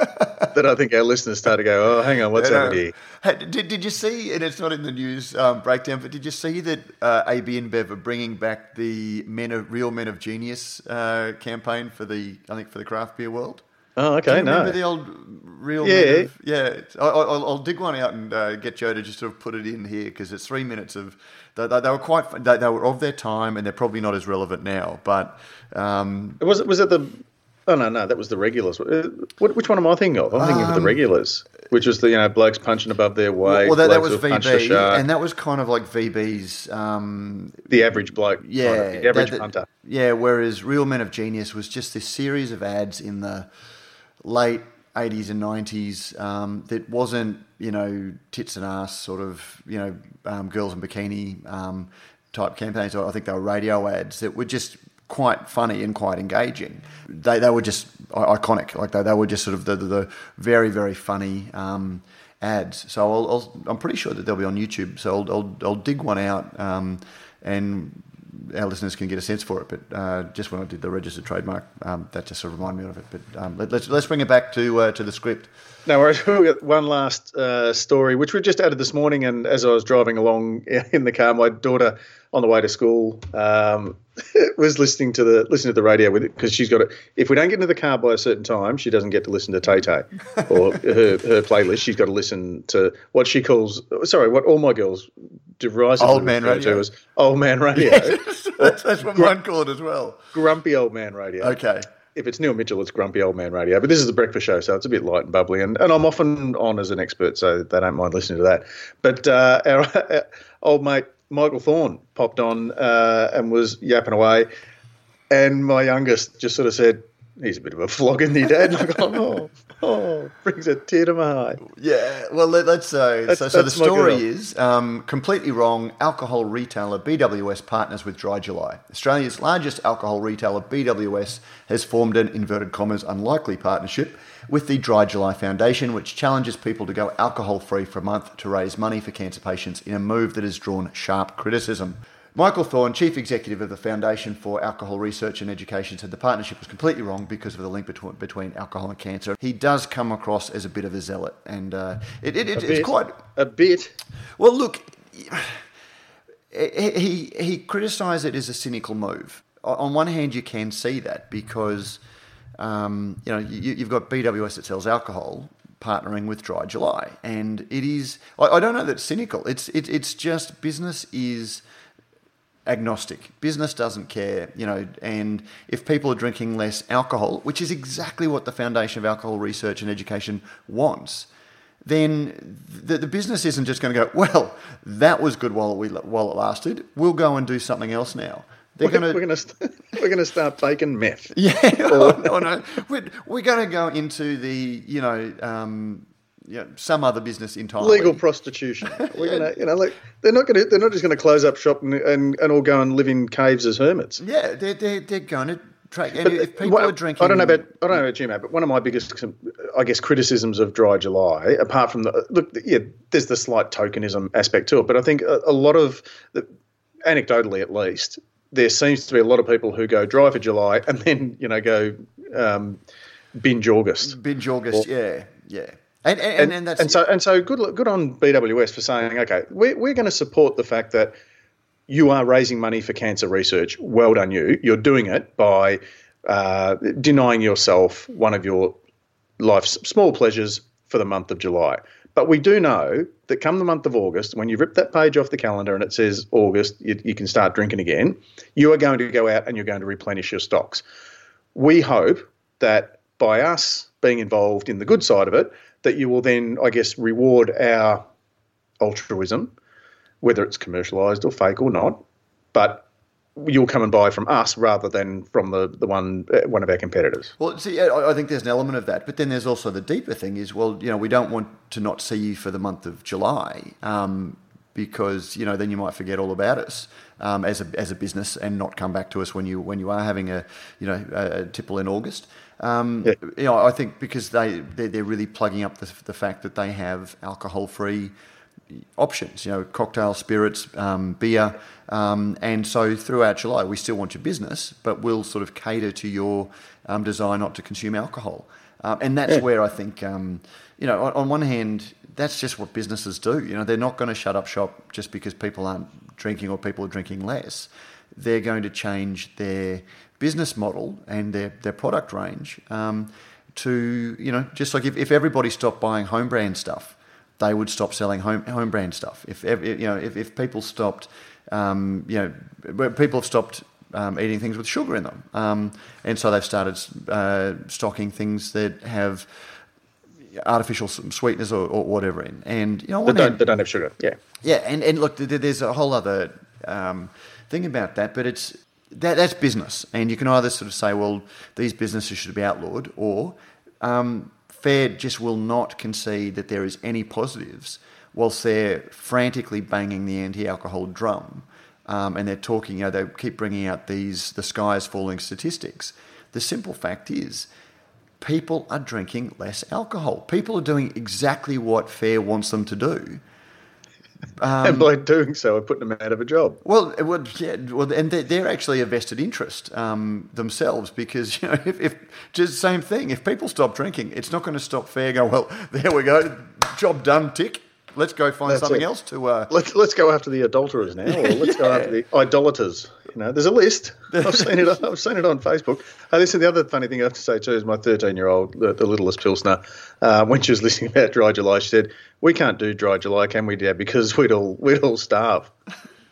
that I think our listeners start to go, oh, hang on, what's happened here? Hey, did did you see? And it's not in the news um, breakdown, but did you see that uh, A B InBev are bringing back the men of Real Men of Genius uh, campaign for the I think for the craft beer world? Oh, okay. Do you no. remember the old real? Yeah, of, yeah. I, I'll, I'll dig one out and uh, get Joe to just sort of put it in here, because it's three minutes of. They, they, they were quite. They, they were of their time, and they're probably not as relevant now. But um, was it was it the? Oh no, no, that was the regulars. What, which one am I thinking of? I'm um, thinking of the regulars, which was the, you know, blokes punching above their weight. Well, that, that was V B, and that was kind of like V B's. Um, the average bloke, yeah, kind of, the average that, punter, yeah. Whereas Real Men of Genius was just this series of ads in the late eighties and nineties, um, that wasn't, you know, tits and ass sort of, you know, um, girls in bikini um, type campaigns. I think they were radio ads that were just quite funny and quite engaging. They they were just iconic. Like they, they were just sort of the, the, the very, very funny um, ads. So I'll, I'll, I'm pretty sure that they'll be on YouTube. So I'll, I'll, I'll dig one out um, and our listeners can get a sense for it, but uh, just when I did the registered trademark, um, that just sort of reminded me of it. But um, let, let's let's bring it back to uh, to the script. No worries. We've got one last uh, story, which we just added this morning, and as I was driving along in the car, my daughter on the way to school um, was listening to the listening to the radio with it, because she's got it. If we don't get into the car by a certain time, she doesn't get to listen to Tay Tay or her her playlist. She's got to listen to what she calls, sorry, what all my girls derisively old man refer to as old man radio. Yes, that's, that's what mine called as well. Grumpy old man radio. Okay. If it's Neil Mitchell, it's grumpy old man radio. But this is the breakfast show, so it's a bit light and bubbly. And, and I'm often on as an expert, so they don't mind listening to that. But uh, our, our old mate Michael Thorne popped on uh, and was yapping away. And my youngest just sort of said, he's a bit of a flog, isn't he, Dad? And I go, oh, Oh, brings a tear to my eye. Yeah, well, let, let's uh, so. So the story is um, completely wrong. Alcohol retailer B W S partners with Dry July. Australia's largest alcohol retailer, B W S, has formed an inverted commas unlikely partnership with the Dry July Foundation, which challenges people to go alcohol-free for a month to raise money for cancer patients in a move that has drawn sharp criticism. Michael Thorne, Chief Executive of the Foundation for Alcohol Research and Education, said the partnership was completely wrong because of the link between, between alcohol and cancer. He does come across as a bit of a zealot, and uh, it, it, it, it's quite... A bit. Well, look, he, he criticised it as a cynical move. On one hand, you can see that because, um, you know, you, you've got B W S that sells alcohol partnering with Dry July, and it is... I, I don't know that it's cynical. It's, it, it's just business is... agnostic. Business doesn't care, you know, and if people are drinking less alcohol, which is exactly what the Foundation of Alcohol Research and Education wants, then the, the business isn't just going to go, well, that was good while, we, while it lasted. We'll go and do something else now. They're we're going to st- we're going to start baking meth. Yeah, or, no, no, we're, we're going to go into the, you know, um, yeah, some other business entirely. Legal prostitution. We're yeah. gonna, you know, like they're not going to, they're not just going to close up shop and, and and all go and live in caves as hermits. Yeah, they're they're, they're going to track. And if people what, are drinking, I don't know about I don't know about you, mate, but one of my biggest, I guess, criticisms of Dry July, apart from the look, yeah, there's the slight tokenism aspect to it, but I think a, a lot of, the, anecdotally at least, there seems to be a lot of people who go dry for July and then you know go um, binge August. Binge August, or, yeah, yeah. And and, and, and, that's, and so and so good good on B W S for saying, okay, we're, we're going to support the fact that you are raising money for cancer research. Well done you. You're doing it by uh, denying yourself one of your life's small pleasures for the month of July. But we do know that come the month of August, when you rip that page off the calendar and it says August, you, you can start drinking again, you are going to go out and you're going to replenish your stocks. We hope that by us being involved in the good side of it, that you will then, I guess, reward our altruism, whether it's commercialised or fake or not, but you'll come and buy from us rather than from the, the one uh, one of our competitors. Well, see, I think there's an element of that, but then there's also the deeper thing is, well, you know, we don't want to not see you for the month of July um, because, you know, then you might forget all about us um, as a as a business and not come back to us when you when you are having a, you know, a tipple in August. Um, yeah. You know, I think because they they're, they're really plugging up the, the fact that they have alcohol-free options, you know, cocktail, spirits, um, beer, um, and so throughout July we still want your business, but we'll sort of cater to your um, desire not to consume alcohol, um, and that's yeah. where I think um, you know, on, on one hand, that's just what businesses do. You know, they're not going to shut up shop just because people aren't drinking or people are drinking less. They're going to change their business model and their, their product range um, to, you know, just like if, if everybody stopped buying home brand stuff, they would stop selling home home brand stuff. If, you know, if, if people stopped, um, you know, people have stopped um, eating things with sugar in them. Um, and so they've started uh, stocking things that have artificial sweeteners or, or whatever in. And, you know, they don't, they don't have sugar. Yeah. Yeah. And, and look, there's a whole other um, thing about that, but it's, That, that's business, and you can either sort of say, well, these businesses should be outlawed, or um, FAIR just will not concede that there is any positives whilst they're frantically banging the anti-alcohol drum, um, and they're talking, you know, they keep bringing out these the sky is falling statistics. The simple fact is people are drinking less alcohol. People are doing exactly what FAIR wants them to do. Um, and by doing so, are putting them out of a job. Well, would, yeah, well, and they're, they're actually a vested interest um, themselves because, you know, if, if just same thing, if people stop drinking, it's not going to stop FAIR going, well, there we go, job done, tick. Let's go find That's something it. else to. Uh, let's let's go after the adulterers now, or let's yeah. go after the idolaters. You know, there's a list. I've seen it. I've seen it on Facebook. Uh, this is the other funny thing I have to say too is my thirteen-year-old, the, the littlest pilsner, uh, when she was listening about Dry July, she said, "We can't do Dry July, can we, Dad? Because we'd all we'd all starve."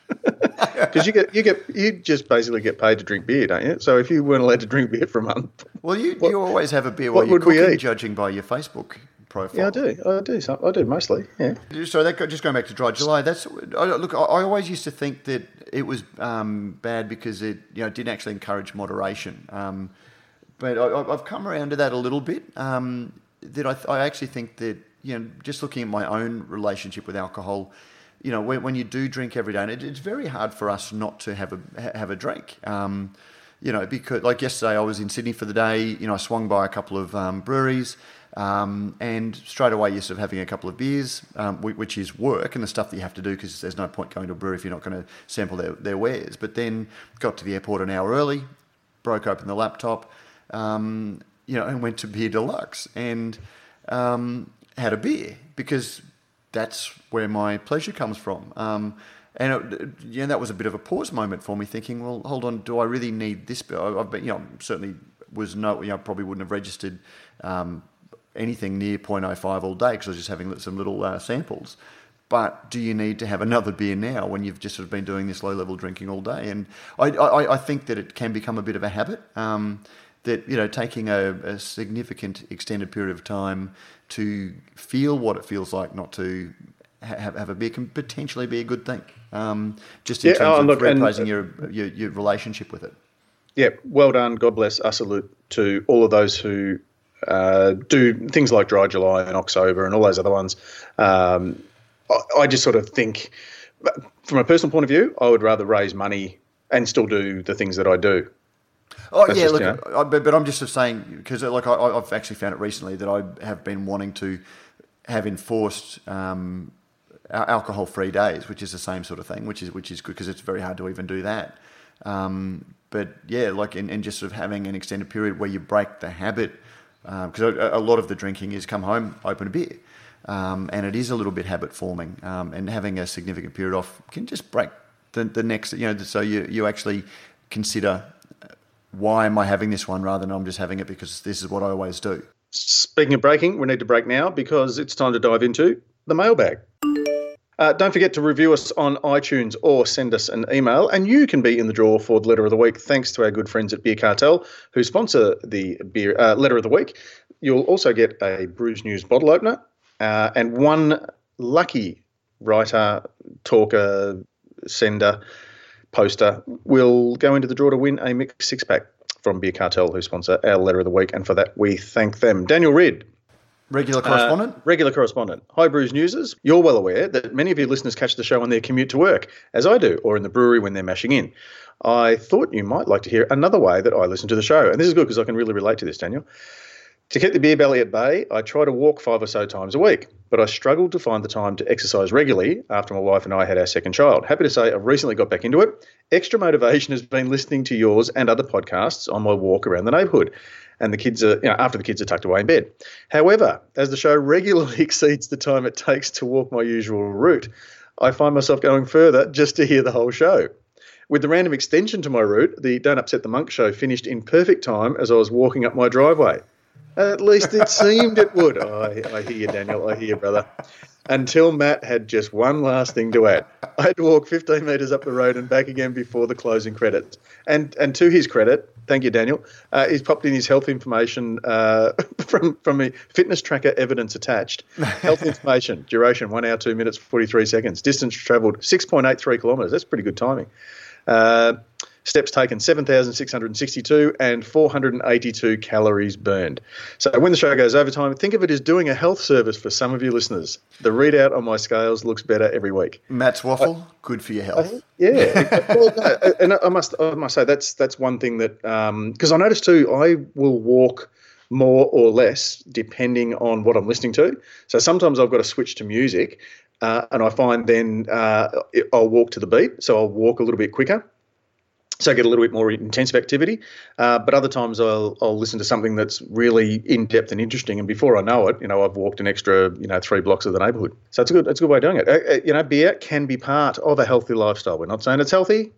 Because you get you get you just basically get paid to drink beer, don't you? So if you weren't allowed to drink beer for a month, well, you what, you always have a beer while you're cooking, judging by your Facebook profile. Yeah, I do. I do. Some, I do mostly. Yeah. So that just going back to Dry July. That's I, look. I, I always used to think that it was um, bad because it you know didn't actually encourage moderation. Um, but I, I've come around to that a little bit. Um, that I, th- I actually think that, you know, just looking at my own relationship with alcohol, you know, when, when you do drink every day, and it, it's very hard for us not to have a have a drink. Um, you know, because like yesterday, I was in Sydney for the day. You know, I swung by a couple of um, breweries. Um, and straight away you're sort of having a couple of beers, um, which is work and the stuff that you have to do, because there's no point going to a brewery if you're not going to sample their, their wares. But then got to the airport an hour early, broke open the laptop, um, you know, and went to Beer Deluxe and um, had a beer, because that's where my pleasure comes from. Um, and it, you know, that was a bit of a pause moment for me, thinking, well, hold on, do I really need this beer? I've been, you know, certainly was no, you know, probably wouldn't have registered Um, anything near zero point zero five all day, because I was just having some little uh, samples. But do you need to have another beer now when you've just sort of been doing this low-level drinking all day? And I, I, I think that it can become a bit of a habit, um, that, you know, taking a, a significant extended period of time to feel what it feels like not to have, have a beer can potentially be a good thing, um, just in yeah, terms oh, of look, replacing and, your, your your relationship with it. Yeah, well done. God bless. A salute to all of those who Uh, do things like Dry July and October and all those other ones. Um, I, I just sort of think, from a personal point of view, I would rather raise money and still do the things that I do. Oh, That's yeah, just, look, you know. I, but I'm just sort of saying, because like I, I've actually found it recently that I have been wanting to have enforced um, alcohol-free days, which is the same sort of thing, which is which is good, because it's very hard to even do that. Um, but yeah, like and, and just sort of having an extended period where you break the habit. Because um, a, a lot of the drinking is come home, open a beer, um, and it is a little bit habit forming. Um, and having a significant period off can just break the, the next, you know. So you you actually consider, why am I having this one, rather than I'm just having it because this is what I always do. Speaking of breaking, we need to break now, because it's time to dive into the mailbag. Uh, don't forget to review us on iTunes or send us an email, and you can be in the draw for the Letter of the Week, thanks to our good friends at Beer Cartel, who sponsor the beer uh, Letter of the Week. You'll also get a Brews News bottle opener uh, and one lucky writer, talker, sender, poster will go into the draw to win a mixed six-pack from Beer Cartel, who sponsor our Letter of the Week, and for that we thank them. Daniel Ridd. Regular correspondent? Uh, regular correspondent. Hi, Brews Newsers. You're well aware that many of your listeners catch the show on their commute to work, as I do, or in the brewery when they're mashing in. I thought you might like to hear another way that I listen to the show, and this is good because I can really relate to this, Daniel. To keep the beer belly at bay, I try to walk five or so times a week, but I struggled to find the time to exercise regularly after my wife and I had our second child. Happy to say I've recently got back into it. Extra motivation has been listening to yours and other podcasts on my walk around the neighbourhood. And the kids are, you know, after the kids are tucked away in bed. However, as the show regularly exceeds the time it takes to walk my usual route, I find myself going further just to hear the whole show. With the random extension to my route, the Don't Upset the Monk show finished in perfect time as I was walking up my driveway. At least it seemed it would. I, I hear you, Daniel. I hear you, brother. Until Matt had just one last thing to add. I had to walk fifteen metres up the road and back again before the closing credits. And and to his credit, thank you, Daniel, uh, he's popped in his health information uh, from, from a fitness tracker, evidence attached. Health information, duration, one hour, two minutes, forty-three seconds. Distance travelled, six point eight three kilometres. That's pretty good timing. Uh, steps taken, seven thousand six hundred sixty-two and four hundred eighty-two calories burned. So when the show goes overtime, think of it as doing a health service for some of your listeners. The readout on my scales looks better every week. Matt's waffle, I, good for your health. I, yeah. Well, no, and I must I must say that's that's one thing that um, – because I noticed too, I will walk more or less depending on what I'm listening to. So sometimes I've got to switch to music uh, and I find then uh, I'll walk to the beat, so I'll walk a little bit quicker. So I get a little bit more intensive activity, uh, but other times I'll I'll listen to something that's really in depth and interesting, and before I know it, you know, I've walked an extra you know three blocks of the neighbourhood. So it's a good it's a good way of doing it. Uh, you know, beer can be part of a healthy lifestyle. We're not saying it's healthy,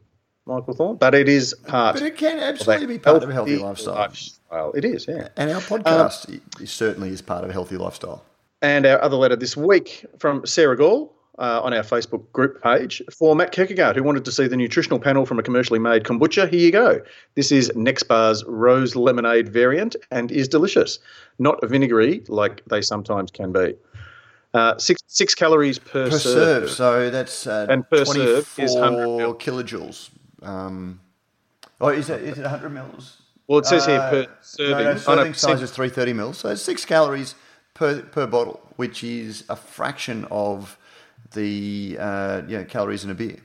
Michael Thorne, but it is part. But it can absolutely be part of a healthy lifestyle. lifestyle. It is, yeah. And our podcast um, certainly is part of a healthy lifestyle. And our other letter this week from Sarah Gall. Uh, on our Facebook group page for Matt Kirkegaard, who wanted to see the nutritional panel from a commercially made kombucha. Here you go. This is Nextbar's Rose Lemonade variant and is delicious, not vinegary like they sometimes can be. Uh, six six calories per, per serve. serve. So that's uh, and per serve is one hundred mils. Kilojoules. Um, oh, is it is it one hundred mils? Well, it says here uh, per serving. No, no, serving size is three hundred thirty mils. So six calories per per bottle, which is a fraction of the uh, you know, calories in a beer.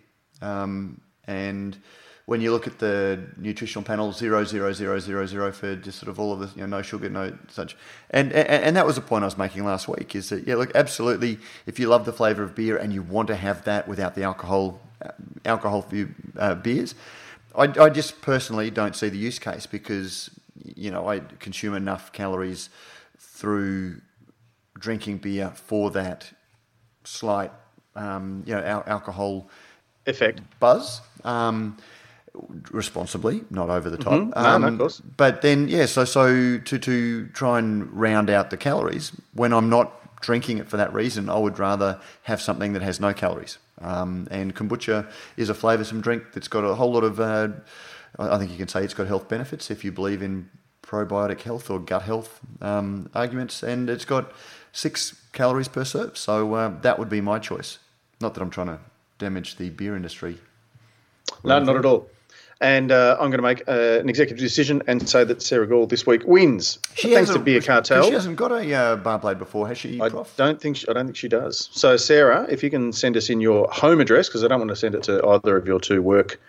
Um, and when you look at the nutritional panel, zero, zero, zero, zero, zero for just sort of all of the, you know, no sugar, no such. And, and and that was the point I was making last week, is that, yeah, look, absolutely, if you love the flavour of beer and you want to have that without the alcohol, alcohol for you, uh, beers, I, I just personally don't see the use case because, you know, I consume enough calories through drinking beer for that slight, um, you know, al- alcohol effect buzz, um, responsibly, not over the top. Mm-hmm. Um, no, no, of course. But then, yeah, so so to to try and round out the calories, when I'm not drinking it for that reason, I would rather have something that has no calories. Um, and kombucha is a flavoursome drink that's got a whole lot of, uh, I think you can say it's got health benefits if you believe in probiotic health or gut health um, arguments, and it's got six calories per serve. So uh, that would be my choice. Not that I'm trying to damage the beer industry. No, not at all. And uh, I'm going to make uh, an executive decision and say that Sarah Gall this week wins. She thanks to Beer Cartel. She hasn't got a uh, bar blade before, has she, Prof? I don't think she, I don't think she does. So, Sarah, if you can send us in your home address, because I don't want to send it to either of your two work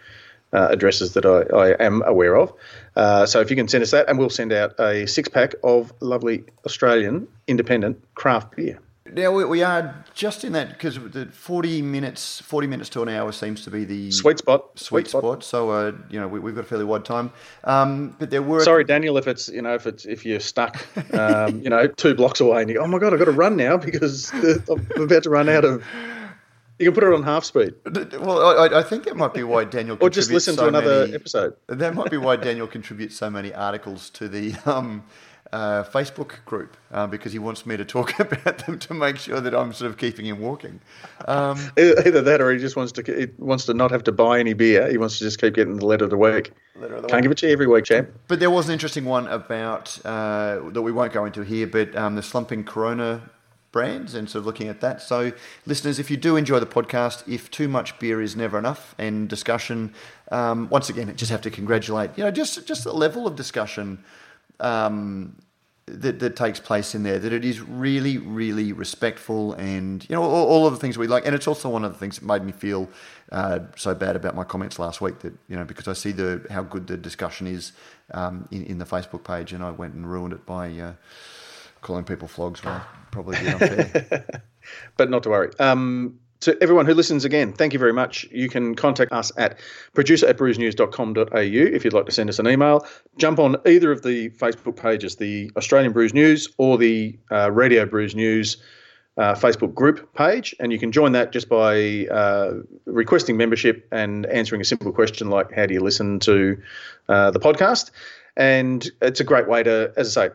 uh, addresses that I, I am aware of. Uh, so if you can send us that, and we'll send out a six-pack of lovely Australian independent craft beer. Now, we are just in that, because the forty minutes, forty minutes to an hour seems to be the... Sweet spot. Sweet, sweet spot. spot. So, uh, you know, we, we've got a fairly wide time. Um, but there were... Sorry, Daniel, if it's, you know, if it's, if you're stuck, um, you know, two blocks away and you go, oh, my God, I've got to run now because I'm about to run out of... You can put it on half speed. Well, I, I think that might be why Daniel contributes or just listen so to another many, episode. That might be why Daniel contributes so many articles to the... Um, Uh, Facebook group uh, because he wants me to talk about them to make sure that I'm sort of keeping him walking. Um, Either that, or he just wants to he wants to not have to buy any beer. He wants to just keep getting the letter of the week. Letter of the Can't week. Give it to you every week, champ. But there was an interesting one about uh, that we won't go into here, but um, the slumping Corona brands and sort of looking at that. So, listeners, if you do enjoy the podcast, if too much beer is never enough, and discussion, um, once again, just have to congratulate. You know, just just the level of discussion. Um, that, that takes place in there, that it is really, really respectful and, you know, all, all of the things we like. And it's also one of the things that made me feel uh, so bad about my comments last week that, you know, because I see the how good the discussion is um, in, in the Facebook page, and I went and ruined it by uh, calling people flogs, well, probably unfair. But not to worry. Um To everyone who listens again, thank you very much. You can contact us at producer at brews news dot com dot a u if you'd like to send us an email. Jump on either of the Facebook pages, the Australian Brews News or the uh, Radio Brews News uh, Facebook group page, and you can join that just by uh, requesting membership and answering a simple question like, how do you listen to uh, the podcast? And it's a great way to, as I say,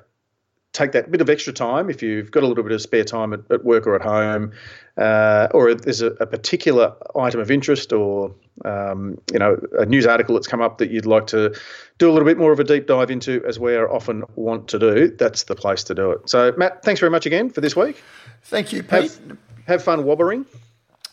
take that bit of extra time if you've got a little bit of spare time at, at work or at home, uh, or there's a, a particular item of interest or, um, you know, a news article that's come up that you'd like to do a little bit more of a deep dive into, as we are often want to do, that's the place to do it. So, Matt, thanks very much again for this week. Thank you, Pete. Have, have fun wobbering.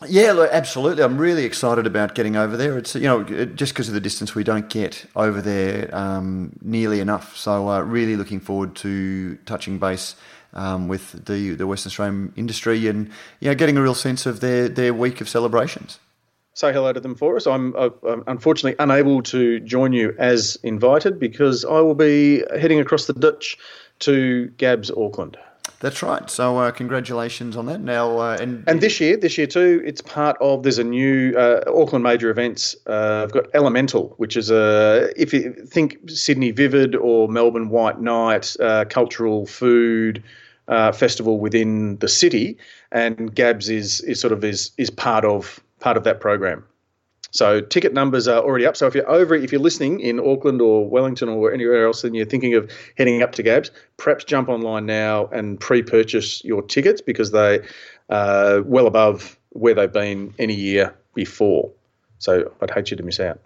Yeah, look, absolutely. I'm really excited about getting over there. It's, you know, just because of the distance, we don't get over there um, nearly enough. So uh, really looking forward to touching base um, with the the Western Australian industry and, you know, getting a real sense of their, their week of celebrations. Say hello to them for us. I'm, I'm unfortunately unable to join you as invited because I will be heading across the ditch to Gab's Auckland. That's right. So uh, congratulations on that. Now uh, and and this year, this year too, it's part of there's a new uh, Auckland Major Events. Uh, I've got Elemental, which is a if you think Sydney Vivid or Melbourne White Night, uh, cultural food uh, festival within the city, and Gabs is is sort of is is part of part of that program. So ticket numbers are already up. So if you're over, if you're listening in Auckland or Wellington or anywhere else and you're thinking of heading up to Gabs, perhaps jump online now and pre-purchase your tickets because they are well above where they've been any year before. So I'd hate you to miss out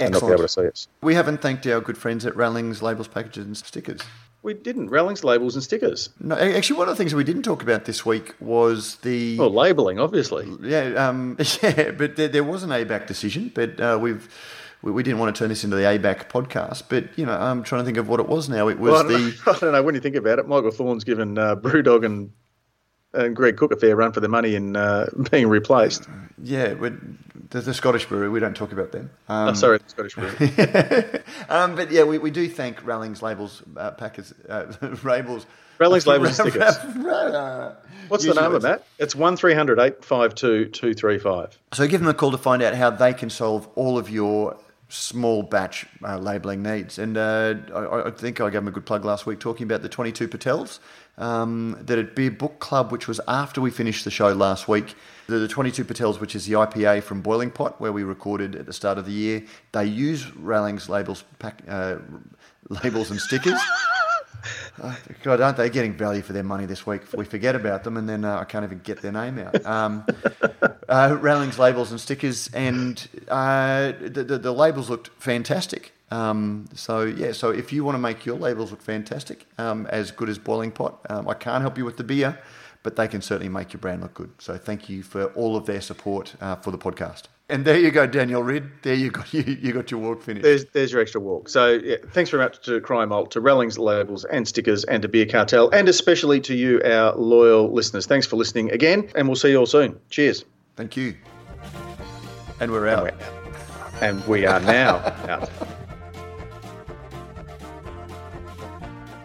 and not be able to see us. We haven't thanked our good friends at Rallings Labels, Packages and Stickers. We didn't. Rallings Labels and Stickers. No, actually, one of the things we didn't talk about this week was the... Well, labelling, obviously. Yeah, um, yeah, but there, there was an A B A C decision, but uh, we've we, we didn't want to turn this into the A B A C podcast, but, you know, I'm trying to think of what it was now. It was well, I the... Know, I don't know. When you think about it, Michael Thorne's given uh, Brewdog and and Greg Cook a fair run for their money in uh, being replaced. Yeah, but the, the Scottish brewery, we don't talk about them. Um, oh, sorry, the Scottish brewery. um, but, yeah, we, we do thank Rallings Labels, uh, Packers, uh, Rabels. Rallings Labels and Stickers. What's the number, Matt? It's one three hundred, eight five two, two three five. So give them a call to find out how they can solve all of your small batch uh, labelling needs. And uh, I, I think I gave them a good plug last week talking about the twenty-two Patels um, that at Beer Book Club, which was after we finished the show last week. The, the twenty-two Patels, which is the I P A from Boiling Pot, where we recorded at the start of the year, they use Rallings labels, pack, uh, labels and stickers. God, aren't they getting value for their money this week? We forget about them, and then uh, I can't even get their name out. Um, uh, Rallings labels and stickers, and uh, the, the, the labels looked fantastic. Um, so, yeah, so if you want to make your labels look fantastic, um, as good as Boiling Pot, um, I can't help you with the beer, but they can certainly make your brand look good. So thank you for all of their support uh, for the podcast. And there you go, Daniel Ridd. There you got you, you got your walk finished. There's there's your extra walk. So yeah, thanks very much to Cryer Malt, to Rallings Labels and Stickers, and to Beer Cartel, and especially to you, our loyal listeners. Thanks for listening again, and we'll see you all soon. Cheers. Thank you. And we're out. And, we're, and we are now out.